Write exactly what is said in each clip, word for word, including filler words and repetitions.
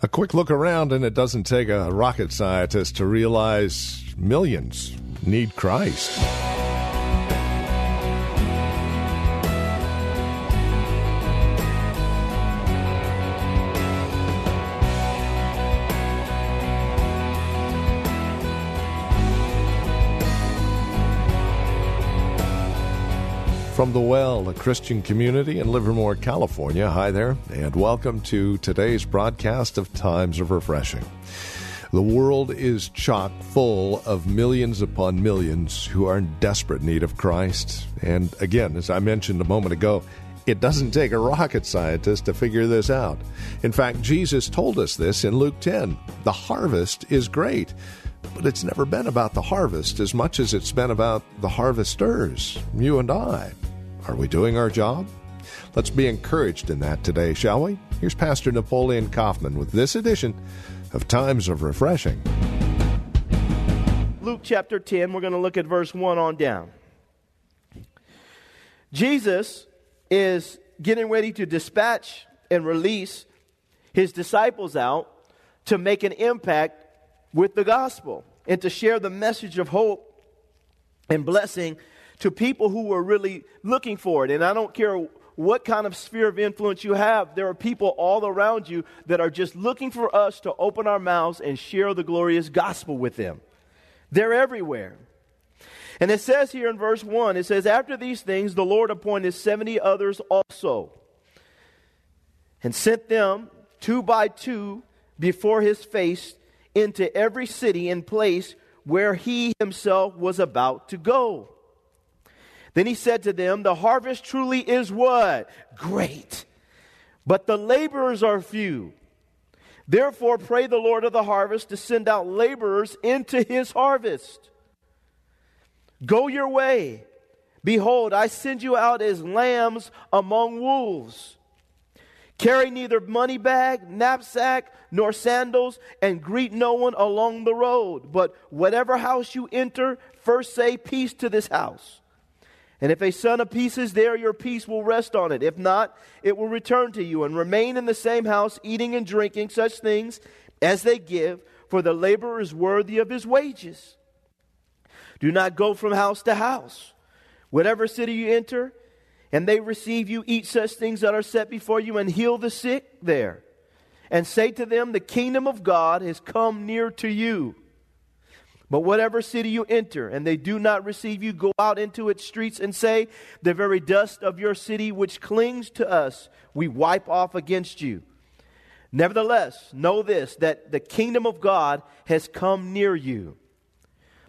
A quick look around, and it doesn't take a rocket scientist to realize millions need Christ. From the Well, a Christian community in Livermore, California. Hi there, and welcome to today's broadcast of Times of Refreshing. The world is chock full of millions upon millions who are in desperate need of Christ. And again, as I mentioned a moment ago, it doesn't take a rocket scientist to figure this out. In fact, Jesus told us this in Luke ten. The harvest is great. But it's never been about the harvest as much as it's been about the harvesters, you and I. Are we doing our job? Let's be encouraged in that today, shall we? Here's Pastor Napoleon Kaufman with this edition of Times of Refreshing. Luke chapter ten, we're going to look at verse one on down. Jesus is getting ready to dispatch and release his disciples out to make an impact with the gospel and to share the message of hope and blessing to people who are really looking for it. And I don't care what kind of sphere of influence you have, there are people all around you that are just looking for us to open our mouths and share the glorious gospel with them. They're everywhere. And it says here in verse one, it says, "After these things the Lord appointed seventy others also and sent them two by two before his face into every city and place where he himself was about to go. Then he said to them, the harvest truly is what? Great. But the laborers are few. Therefore pray the Lord of the harvest to send out laborers into his harvest. Go your way. Behold, I send you out as lambs among wolves. Carry neither money bag, knapsack, nor sandals, and greet no one along the road. But whatever house you enter, first say peace to this house. And if a son of peace is there, your peace will rest on it. If not, it will return to you. And remain in the same house, eating and drinking such things as they give, for the laborer is worthy of his wages. Do not go from house to house. Whatever city you enter, and they receive you, eat such things that are set before you, and heal the sick there. And say to them, the kingdom of God has come near to you. But whatever city you enter, and they do not receive you, go out into its streets and say, the very dust of your city which clings to us, we wipe off against you. Nevertheless, know this, that the kingdom of God has come near you.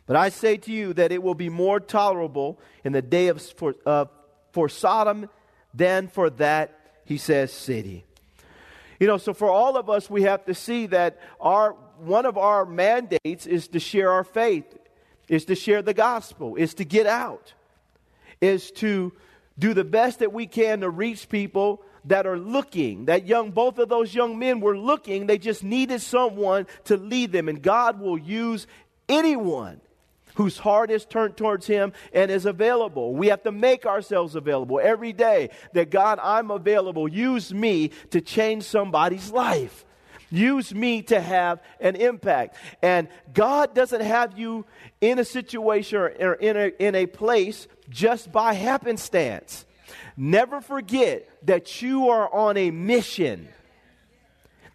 But I say to you that it will be more tolerable in the day of for, uh, for Sodom than for that, he says, city." You know, so for all of us, we have to see that our one of our mandates is to share our faith, is to share the gospel, is to get out, is to do the best that we can to reach people that are looking. That young, both of those young men were looking. They just needed someone to lead them, and God will use anyone whose heart is turned towards him and is available. We have to make ourselves available every day. That God, I'm available. Use me to change somebody's life. Use me to have an impact. And God doesn't have you in a situation or in a, in a place just by happenstance. Never forget that you are on a mission.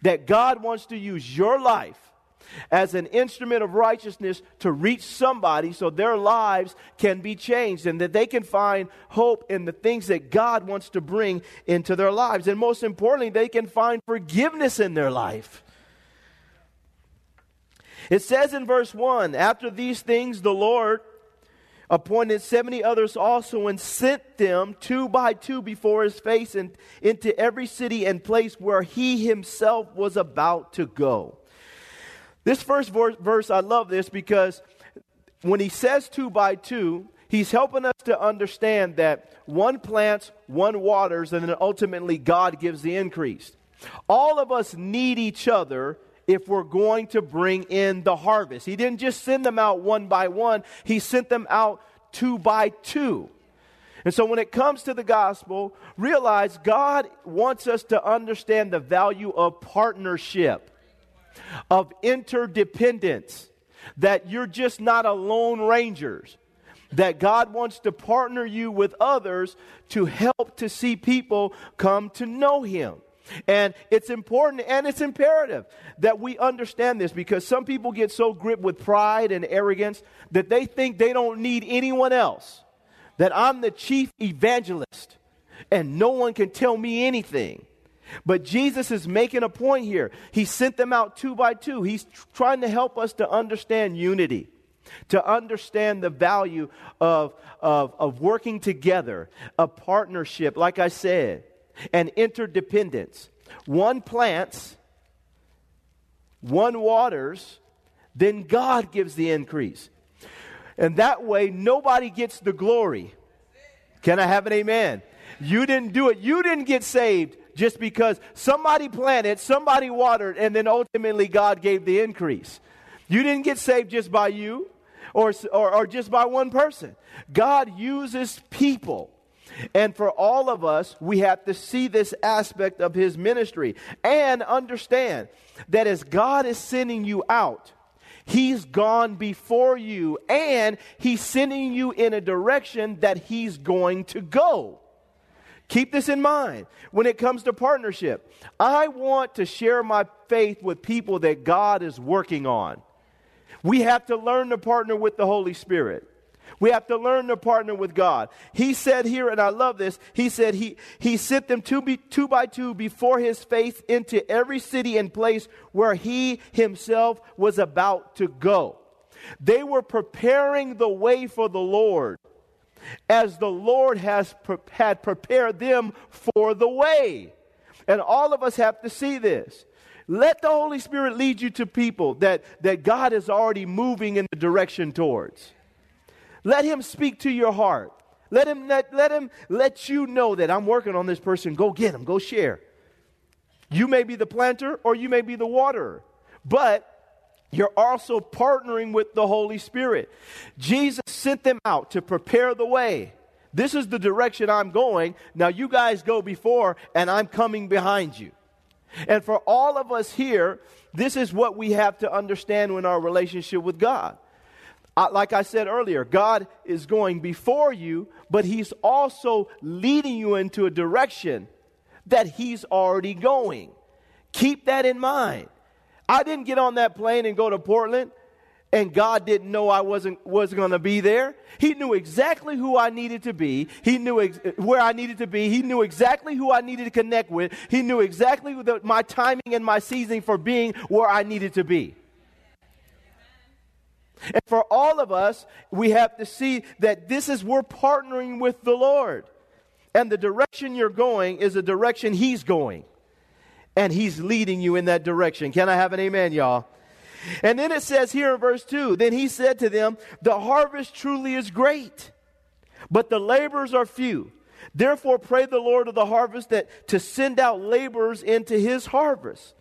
That God wants to use your life as an instrument of righteousness to reach somebody so their lives can be changed and that they can find hope in the things that God wants to bring into their lives. And most importantly, they can find forgiveness in their life. It says in verse one, after these things the Lord appointed seventy others also, and sent them two by two before his face and into every city and place where he himself was about to go. This first verse, I love this, because when he says two by two, he's helping us to understand that one plants, one waters, and then ultimately God gives the increase. All of us need each other if we're going to bring in the harvest. He didn't just send them out one by one. He sent them out two by two. And so when it comes to the gospel, realize God wants us to understand the value of partnership, of interdependence, that you're just not a lone ranger, that God wants to partner you with others to help to see people come to know him. And it's important and it's imperative that we understand this, because some people get so gripped with pride and arrogance that they think they don't need anyone else, that I'm the chief evangelist and no one can tell me anything. But Jesus is making a point here. He sent them out two by two. He's tr- trying to help us to understand unity, to understand the value of, of, of working together, a partnership, like I said, and interdependence. One plants, one waters, then God gives the increase. And that way, nobody gets the glory. Can I have an amen? You didn't do it. You didn't get saved just because somebody planted, somebody watered, and then ultimately God gave the increase. You didn't get saved just by you or, or, or just by one person. God uses people. And for all of us, we have to see this aspect of his ministry and understand that as God is sending you out, he's gone before you and he's sending you in a direction that he's going to go. Keep this in mind when it comes to partnership. I want to share my faith with people that God is working on. We have to learn to partner with the Holy Spirit. We have to learn to partner with God. He said here, and I love this, he said he, he sent them two, be, two by two before his face into every city and place where he himself was about to go. They were preparing the way for the Lord, as the Lord has pre- had prepared them for the way. And all of us have to see this. Let the Holy Spirit lead you to people that, that God is already moving in the direction towards. Let him speak to your heart. Let him let, let him let you know that I'm working on this person. Go get him. Go share. You may be the planter or you may be the waterer, but you're also partnering with the Holy Spirit. Jesus sent them out to prepare the way. This is the direction I'm going. Now you guys go before and I'm coming behind you. And for all of us here, this is what we have to understand in our relationship with God. I, like I said earlier, God is going before you, but he's also leading you into a direction that he's already going. Keep that in mind. I didn't get on that plane and go to Portland, and God didn't know I wasn't was going to be there. He knew exactly who I needed to be. He knew ex- where I needed to be. He knew exactly who I needed to connect with. He knew exactly the, my timing and my season for being where I needed to be. And for all of us, we have to see that this is we're partnering with the Lord. And the direction you're going is the direction he's going. And he's leading you in that direction. Can I have an amen, y'all? And then it says here in verse two, then he said to them, the harvest truly is great, but the laborers are few. Therefore pray the Lord of the harvest that to send out laborers into his harvest.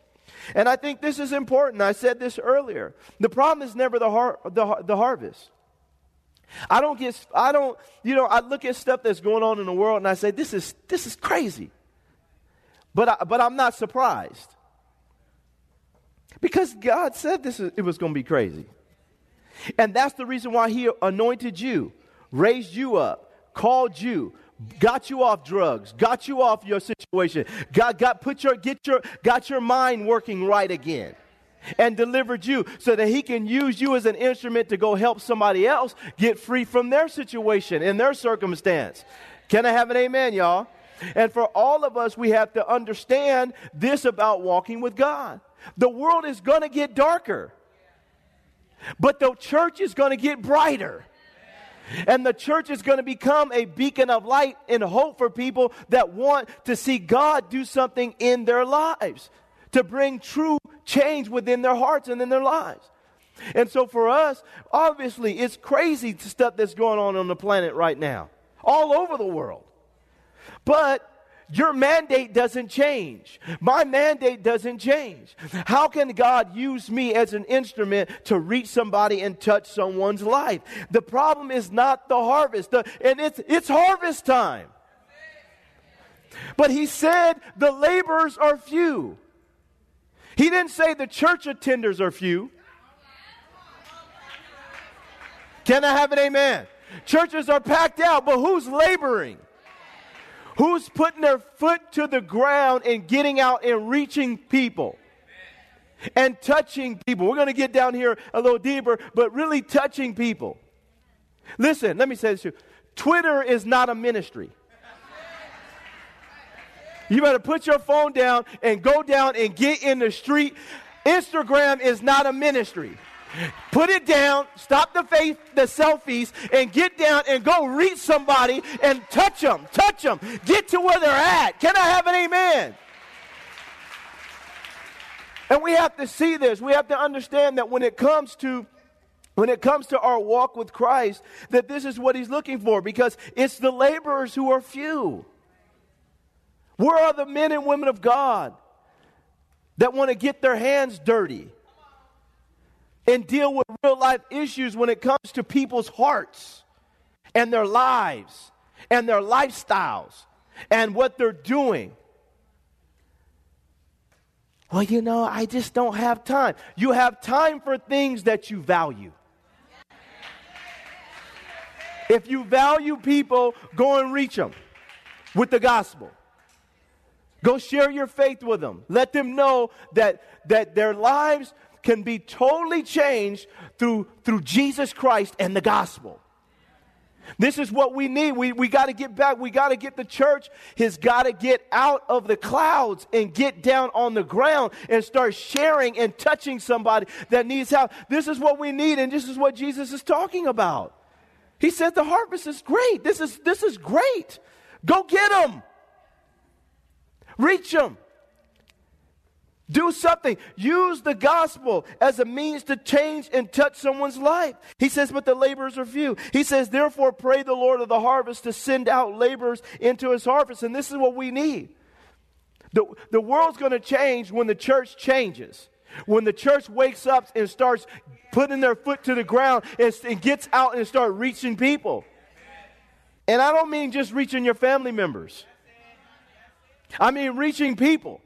And I think this is important. I said this earlier. The problem is never the har- the, the harvest. I don't get, I don't, you know, I look at stuff that's going on in the world and I say, this is, this is crazy. But, I, but I'm not surprised, because God said this is, it was going to be crazy. And that's the reason why he anointed you, raised you up, called you, got you off drugs, got you off your situation, got, got, put your, get your, got your mind working right again, and delivered you so that he can use you as an instrument to go help somebody else get free from their situation and their circumstance. Can I have an amen, y'all? And for all of us, we have to understand this about walking with God. The world is going to get darker, but the church is going to get brighter. And the church is going to become a beacon of light and hope for people that want to see God do something in their lives, to bring true change within their hearts and in their lives. And so for us, obviously, it's crazy stuff that's going on on the planet right now, all over the world. But your mandate doesn't change. My mandate doesn't change. How can God use me as an instrument to reach somebody and touch someone's life? The problem is not the harvest, the, and it's it's harvest time. But he said the laborers are few. He didn't say the church attenders are few. Can I have an amen? Churches are packed out, but who's laboring? Who's putting their foot to the ground and getting out and reaching people and touching people? We're going to get down here a little deeper, but really touching people. Listen, let me say this to you. Twitter is not a ministry. You better put your phone down and go down and get in the street. Instagram is not a ministry. Put it down, stop the faith, the selfies, and get down and go reach somebody and touch them, touch them. Get to where they're at. Can I have an amen? And we have to see this. We have to understand that when it comes to when it comes to our walk with Christ, that this is what he's looking for, because it's the laborers who are few. Where are the men and women of God that want to get their hands dirty and deal with real life issues when it comes to people's hearts and their lives and their lifestyles and what they're doing? Well, you know, I just don't have time. You have time for things that you value. If you value people, go and reach them with the gospel. Go share your faith with them. Let them know that, that their lives can be totally changed through through Jesus Christ and the gospel. This is what we need. We, we got to get back. We got to get the church has got to get out of the clouds and get down on the ground and start sharing and touching somebody that needs help. This is what we need, and this is what Jesus is talking about. He said the harvest is great. This is, this is great. Go get them. Reach them. Do something. Use the gospel as a means to change and touch someone's life. He says, but the laborers are few. He says, therefore, pray the Lord of the harvest to send out laborers into his harvest. And this is what we need. The, the world's going to change when the church changes. When the church wakes up and starts putting their foot to the ground and, and gets out and start reaching people. And I don't mean just reaching your family members. I mean reaching people.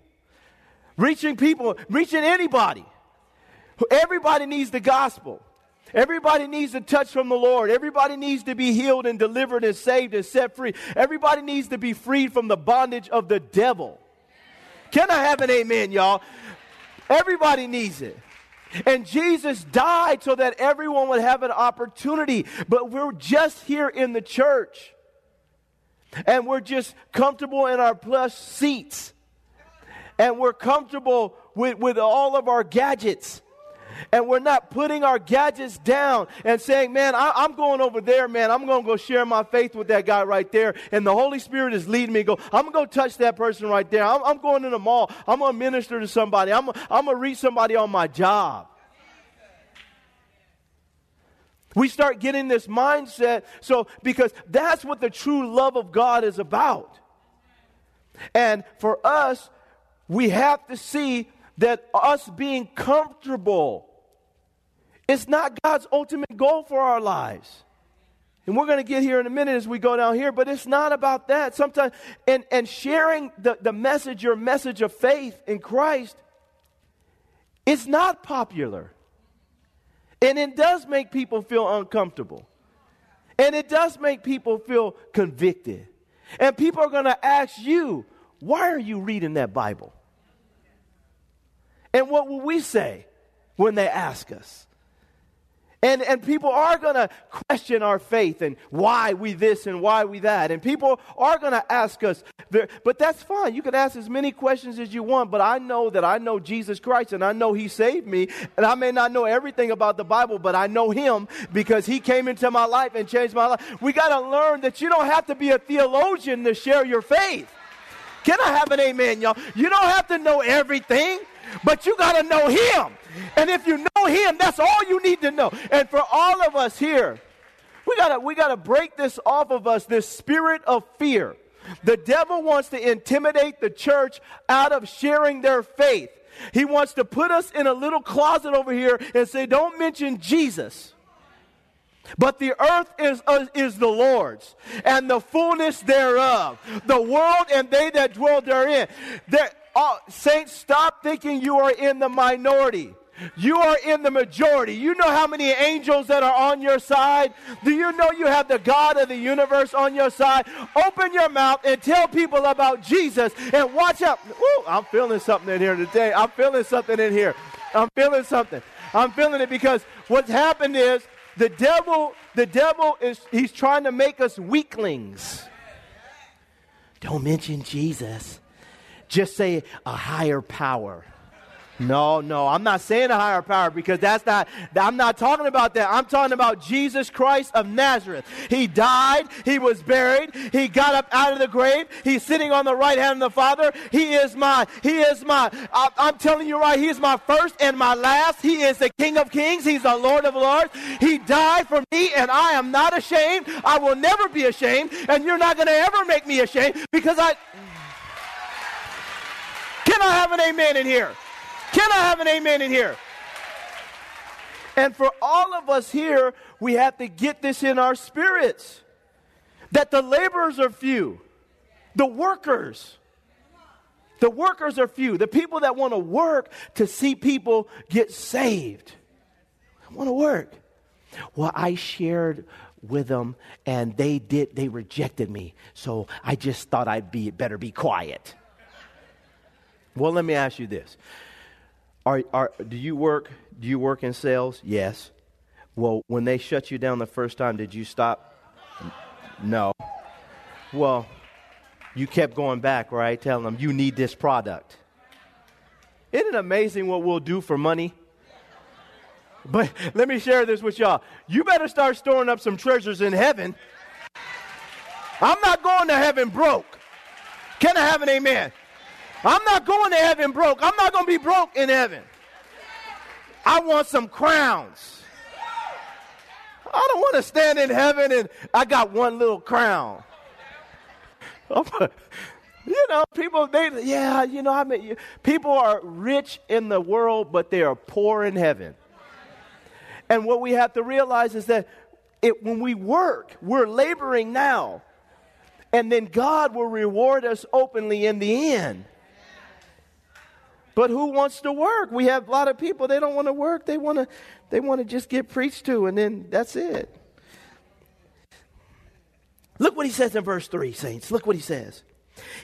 Reaching people, reaching anybody. Everybody needs the gospel. Everybody needs a touch from the Lord. Everybody needs to be healed and delivered and saved and set free. Everybody needs to be freed from the bondage of the devil. Can I have an amen, y'all? Everybody needs it. And Jesus died so that everyone would have an opportunity. But we're just here in the church. And we're just comfortable in our plush seats. And we're comfortable with, with all of our gadgets. And we're not putting our gadgets down and saying, man, I, I'm going over there, man. I'm going to go share my faith with that guy right there. And the Holy Spirit is leading me. Go, I'm going to go touch that person right there. I'm, I'm going to the mall. I'm going to minister to somebody. I'm, I'm going to reach somebody on my job. We start getting this mindset. So, because that's what the true love of God is about. And for us, we have to see that us being comfortable is not God's ultimate goal for our lives. And we're going to get here in a minute as we go down here, but it's not about that. Sometimes, and, and sharing the, the message, your message of faith in Christ, it's not popular. And it does make people feel uncomfortable. And it does make people feel convicted. And people are going to ask you, why are you reading that Bible? And what will we say when they ask us? And and people are going to question our faith and why we this and why we that. And people are going to ask us, but that's fine. You can ask as many questions as you want, but I know that I know Jesus Christ and I know He saved me. And I may not know everything about the Bible, but I know Him because He came into my life and changed my life. We got to learn that you don't have to be a theologian to share your faith. Can I have an amen, y'all? You don't have to know everything, but you got to know Him. And if you know Him, that's all you need to know. And for all of us here, we gotta we gotta break this off of us, this spirit of fear. The devil wants to intimidate the church out of sharing their faith. He wants to put us in a little closet over here and say, don't mention Jesus. But the earth is uh, is the Lord's, and the fullness thereof, the world and they that dwell therein. There, uh, saints, stop thinking you are in the minority. You are in the majority. You know how many angels that are on your side? Do you know you have the God of the universe on your side? Open your mouth and tell people about Jesus and watch out. Ooh, I'm feeling something in here today. I'm feeling something in here. I'm feeling something. I'm feeling it because what's happened is the devil, the devil is, he's trying to make us weaklings. Don't mention Jesus. Just say a higher power. No, no, I'm not saying a higher power because that's not, I'm not talking about that. I'm talking about Jesus Christ of Nazareth. He died. He was buried. He got up out of the grave. He's sitting on the right hand of the Father. He is my, he is my, I, I'm telling you right, He is my first and my last. He is the King of Kings. He's the Lord of Lords. He died for me and I am not ashamed. I will never be ashamed and you're not going to ever make me ashamed because I, can I have an amen in here? Can I have an amen in here? And for all of us here, we have to get this in our spirits. That the laborers are few. The workers. The workers are few. The people that want to work to see people get saved. I want to work. Well, I shared with them and they did, they rejected me. So I just thought I'd be better be quiet. Well, let me ask you this. Are, are, do you work? Do you work in sales? Yes. Well, when they shut you down the first time, did you stop? No. Well, you kept going back, right? Telling them you need this product. Isn't it amazing what we'll do for money? But let me share this with y'all. You better start storing up some treasures in heaven. I'm not going to heaven broke. Can I have an amen? I'm not going to heaven broke. I'm not going to be broke in heaven. I want some crowns. I don't want to stand in heaven and I got one little crown. You know, people, they, yeah, you know, I mean, people are rich in the world, but they are poor in heaven. And what we have to realize is that it, when we work, we're laboring now. And then God will reward us openly in the end. But who wants to work? We have a lot of people, they don't want to work. They want to they want to just get preached to and then that's it. Look what he says in verse three, saints. Look what he says.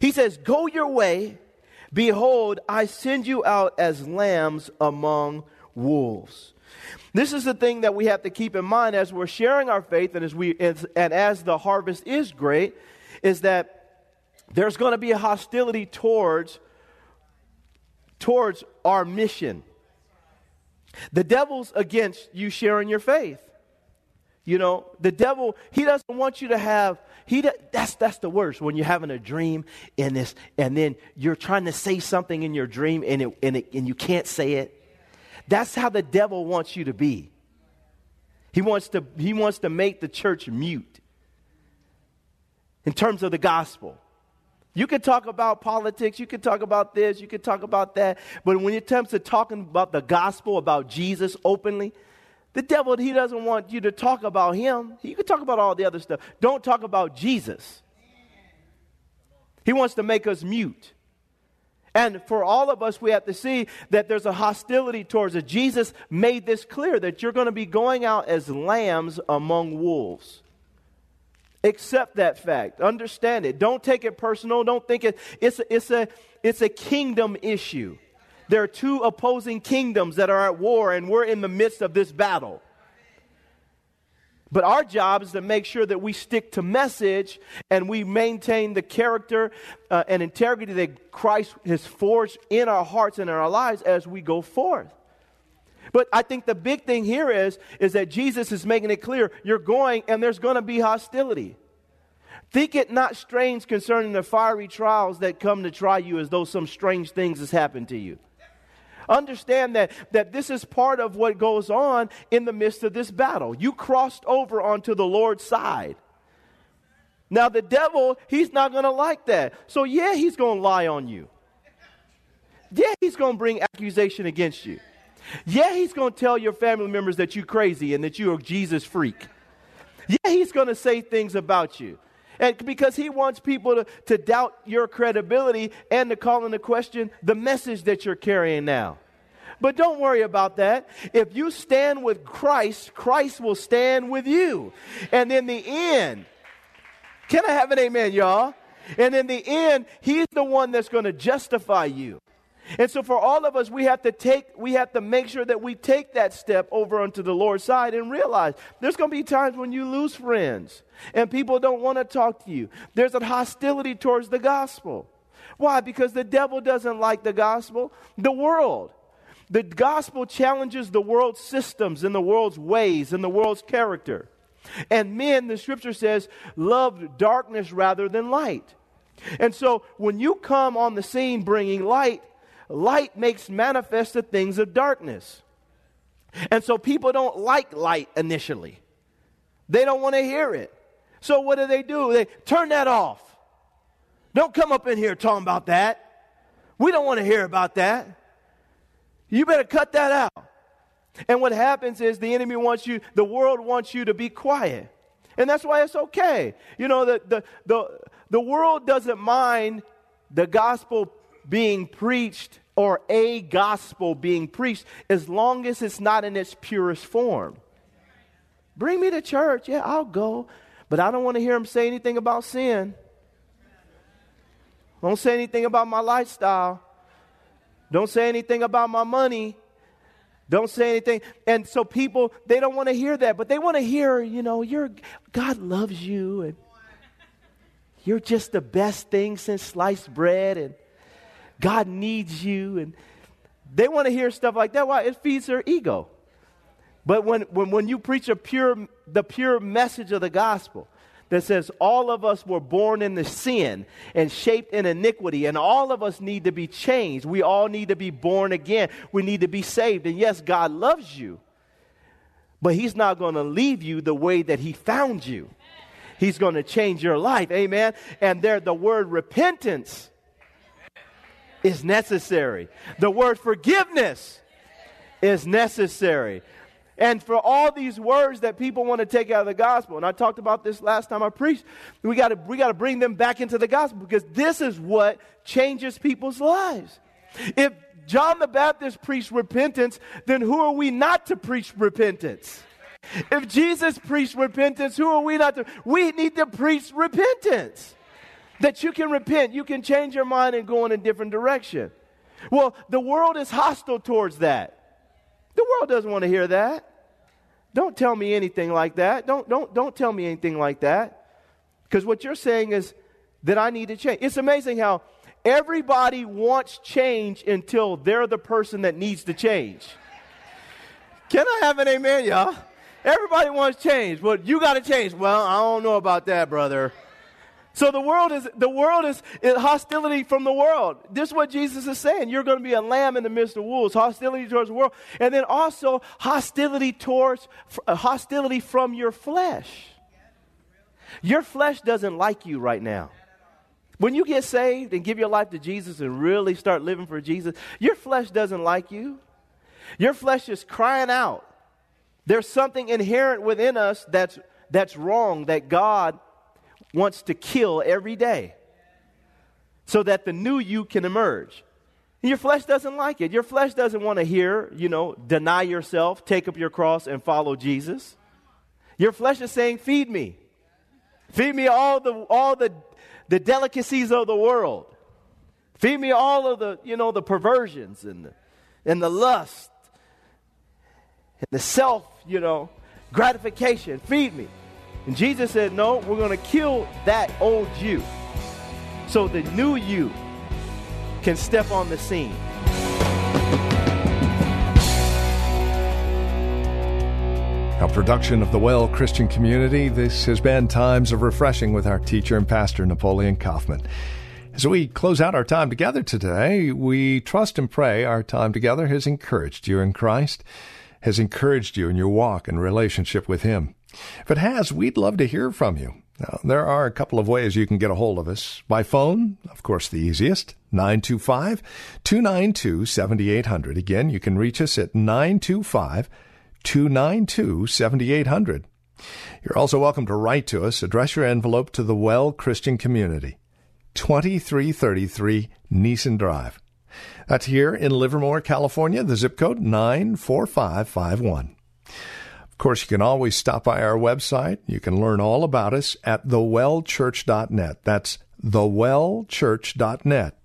He says, "Go your way. Behold, I send you out as lambs among wolves." This is the thing that we have to keep in mind as we're sharing our faith and as we as, and as the harvest is great, is that there's going to be a hostility towards towards our mission. The devil's against you sharing your faith. You know, the devil, he doesn't want you to have, he de- that's that's the worst, when you're having a dream and this and then you're trying to say something in your dream and it, and, it, and you can't say it. That's how the devil wants you to be. He wants to he wants to make the church mute in terms of the gospel. You can talk about politics, you can talk about this, you can talk about that, but when it comes to talking about the gospel, about Jesus openly, the devil, he doesn't want you to talk about him. You can talk about all the other stuff. Don't talk about Jesus. He wants to make us mute. And for all of us, we have to see that there's a hostility towards it. Jesus made this clear, that you're going to be going out as lambs among wolves. Accept that fact. Understand it. Don't take it personal. Don't think it. It's a, it's a, it's a kingdom issue. There are two opposing kingdoms that are at war, and we're in the midst of this battle. But our job is to make sure that we stick to message and we maintain the character uh, and integrity that Christ has forged in our hearts and in our lives as we go forth. But I think the big thing here is, is that Jesus is making it clear, you're going and there's going to be hostility. Think it not strange concerning the fiery trials that come to try you as though some strange things has happened to you. Understand that, that this is part of what goes on in the midst of this battle. You crossed over onto the Lord's side. Now the devil, he's not going to like that. So yeah, he's going to lie on you. Yeah, he's going to bring accusation against you. Yeah, he's going to tell your family members that you're crazy and that you're a Jesus freak. Yeah, he's going to say things about you. And because he wants people to, to doubt your credibility and to call into question the message that you're carrying now. But don't worry about that. If you stand with Christ, Christ will stand with you. And in the end, can I have an amen, y'all? And in the end, he's the one that's going to justify you. And so for all of us, we have to take, we have to make sure that we take that step over onto the Lord's side and realize there's going to be times when you lose friends and people don't want to talk to you. There's a hostility towards the gospel. Why? Because the devil doesn't like the gospel. The world. The gospel challenges the world's systems and the world's ways and the world's character. And men, the scripture says, love darkness rather than light. And so when you come on the scene bringing light, light makes manifest the things of darkness. And so people don't like light initially. They don't want to hear it. So what do they do? They turn that off. Don't come up in here talking about that. We don't want to hear about that. You better cut that out. And what happens is the enemy wants you, the world wants you to be quiet. And that's why it's okay. You know, the the the, the world doesn't mind the gospel being preached, or a gospel being preached, as long as it's not in its purest form. Bring me to church. Yeah, I'll go. But I don't want to hear him say anything about sin. Don't say anything about my lifestyle. Don't say anything about my money. Don't say anything. And so people, they don't want to hear that, but they want to hear, you know, you're, God loves you, and you're just the best thing since sliced bread, and God needs you, and they want to hear stuff like that. Why? It feeds their ego. But when, when, when you preach a pure, the pure message of the gospel that says all of us were born into sin and shaped in iniquity, and all of us need to be changed. We all need to be born again. We need to be saved. And yes, God loves you, but he's not going to leave you the way that he found you. He's going to change your life. Amen. And there, the word repentance is necessary. The word forgiveness is necessary. And for all these words that people want to take out of the gospel, and I talked about this last time I preached, we got to we got to bring them back into the gospel, because this is what changes people's lives. If John the Baptist preached repentance, then who are we not to preach repentance? If Jesus preached repentance, who are we not to? We need to preach repentance. That you can repent, you can change your mind and go in a different direction. Well, the world is hostile towards that. The world doesn't want to hear that. Don't tell me anything like that. Don't don't don't tell me anything like that. Because what you're saying is that I need to change. It's amazing how everybody wants change until they're the person that needs to change. Can I have an amen, y'all? Everybody wants change. Well, you got to change. Well, I don't know about that, brother. So the world is the world is, is hostility from the world. This is what Jesus is saying. You're going to be a lamb in the midst of wolves. Hostility towards the world, and then also hostility towards uh, hostility from your flesh. Your flesh doesn't like you right now. When you get saved and give your life to Jesus and really start living for Jesus, your flesh doesn't like you. Your flesh is crying out. There's something inherent within us that's that's wrong, that God wants to kill every day so that the new you can emerge. And your flesh doesn't like it. Your flesh doesn't want to hear, you know, deny yourself, take up your cross and follow Jesus. Your flesh is saying, feed me. Feed me all the all the, the delicacies of the world. Feed me all of the, you know, the perversions and the, and the lust and the self, you know, gratification. Feed me. And Jesus said, no, we're going to kill that old you so the new you can step on the scene. A production of the Well Christian Community, this has been Times of Refreshing with our teacher and pastor, Napoleon Kaufman. As we close out our time together today, we trust and pray our time together has encouraged you in Christ, has encouraged you in your walk and relationship with Him. If it has, we'd love to hear from you. Now, there are a couple of ways you can get a hold of us. By phone, of course, the easiest, nine two five, two nine two, seven eight zero zero. Again, you can reach us at nine two five, two nine two, seven eight zero zero. You're also welcome to write to us. Address your envelope to the Well Christian Community, twenty-three thirty-three Neeson Drive. That's here in Livermore, California, the zip code nine four five five one. Of course, you can always stop by our website. You can learn all about us at the well church dot net. That's the well church dot net.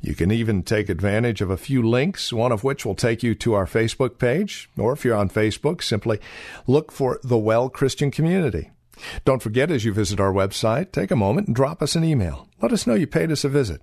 You can even take advantage of a few links, one of which will take you to our Facebook page, or if you're on Facebook, simply look for The Well Christian Community. Don't forget, as you visit our website, take a moment and drop us an email. Let us know you paid us a visit.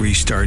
Three-star